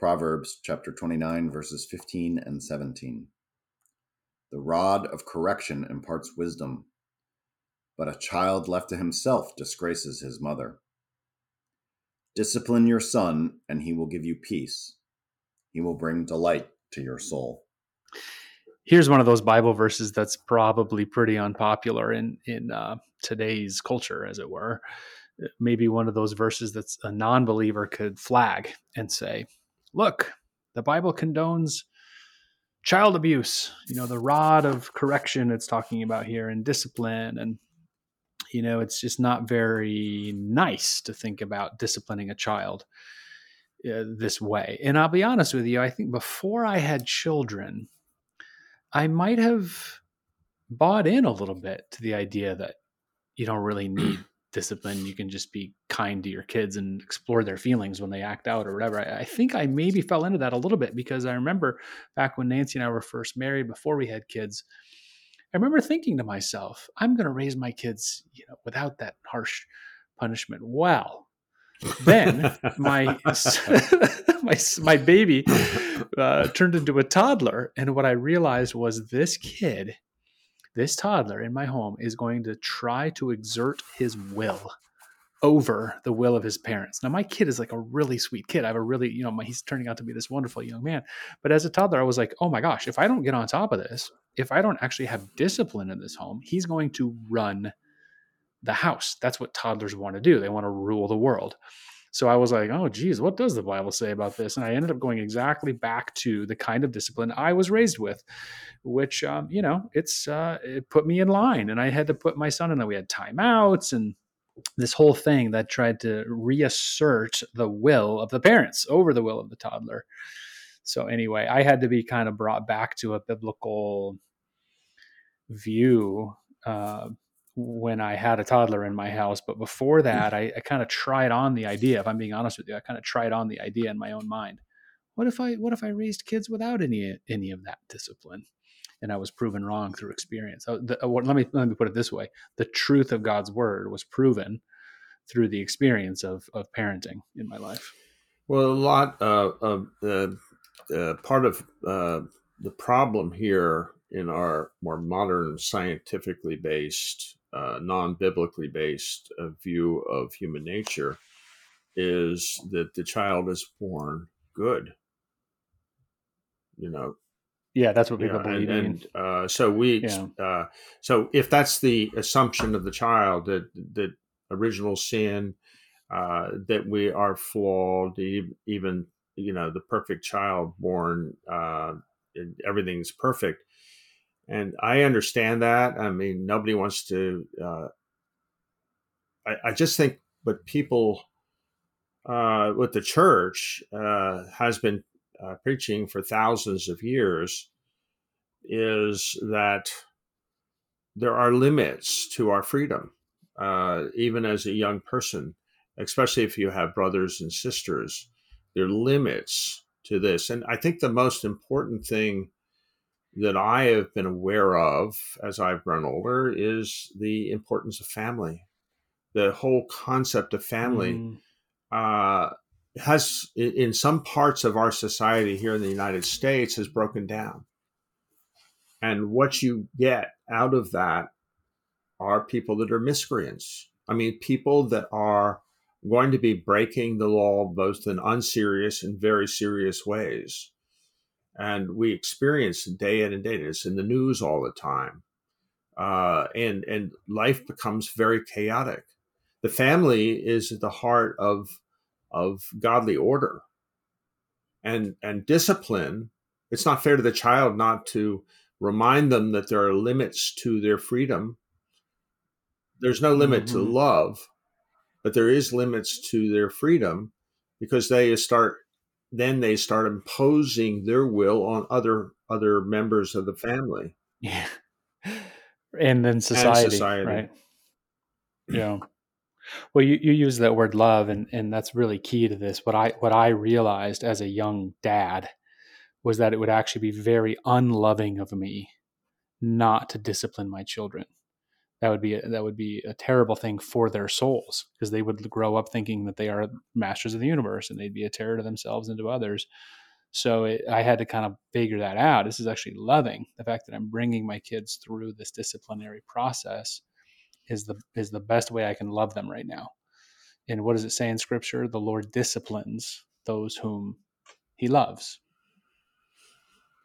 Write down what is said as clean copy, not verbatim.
Proverbs chapter 29, verses 15 and 17. The rod of correction imparts wisdom, but a child left to himself disgraces his mother. Discipline your son, and he will give you peace. He will bring delight to your soul. Here's one of those Bible verses that's probably pretty unpopular in today's culture, as it were. Maybe one of those verses that's a non-believer could flag and say, look, the Bible condones child abuse, the rod of correction it's talking about here, and discipline. And, it's just not very nice to think about disciplining a child this way. And I'll be honest with you, I think before I had children, I might have bought in a little bit to the idea that you don't really need discipline. You can just be kind to your kids and explore their feelings when they act out or whatever. I think I maybe fell into that a little bit because I remember back when Nancy and I were first married, before we had kids, I remember thinking to myself, I'm going to raise my kids, without that harsh punishment. Wow. Then my baby turned into a toddler. And what I realized was this toddler in my home is going to try to exert his will over the will of his parents. Now, my kid is like a really sweet kid. I have a really, he's turning out to be this wonderful young man. But as a toddler, I was like, oh my gosh, if I don't get on top of this, if I don't actually have discipline in this home, he's going to run the house. That's what toddlers want to do. They want to rule the world. So I was like, oh, geez, what does the Bible say about this? And I ended up going exactly back to the kind of discipline I was raised with, which, it put me in line, and I had to put my son in there. We had timeouts and this whole thing that tried to reassert the will of the parents over the will of the toddler. So anyway, I had to be kind of brought back to a biblical view, when I had a toddler in my house. But before that, I kind of tried on the idea, if I'm being honest with you, I kind of tried on the idea in my own mind. What if I raised kids without any of that discipline? And I was proven wrong through experience. Let me put it this way. The truth of God's word was proven through the experience of parenting in my life. Well, part of the problem here in our more modern, scientifically based, non-biblically based view of human nature is that the child is born good. Yeah, that's what people believe. So if that's the assumption of the child, that original sin, that we are flawed, even the perfect child born, everything's perfect. And I understand that. I mean, nobody wants to. I just think what people, what the church has been preaching for thousands of years is that there are limits to our freedom, even as a young person, especially if you have brothers and sisters. There are limits to this. And I think the most important thing that I have been aware of as I've grown older is the importance of family. The whole concept of family has, in some parts of our society here in the United States, has broken down. And what you get out of that are people that are miscreants. I mean, people that are going to be breaking the law both in unserious and very serious ways. And we experience day in and day out. It's in the news all the time. And life becomes very chaotic. The family is at the heart of godly order. And discipline, it's not fair to the child not to remind them that there are limits to their freedom. There's no limit to love, but there is limits to their freedom, because they start imposing their will on other members of the family. Yeah. And then society. Right? Yeah. Well, you use that word love, and that's really key to this. What I realized as a young dad was that it would actually be very unloving of me not to discipline my children. That would be a terrible thing for their souls, because they would grow up thinking that they are masters of the universe, and they'd be a terror to themselves and to others. So I had to kind of figure that out. This is actually loving. The fact that I'm bringing my kids through this disciplinary process is the best way I can love them right now. And what does it say in Scripture? The Lord disciplines those whom he loves.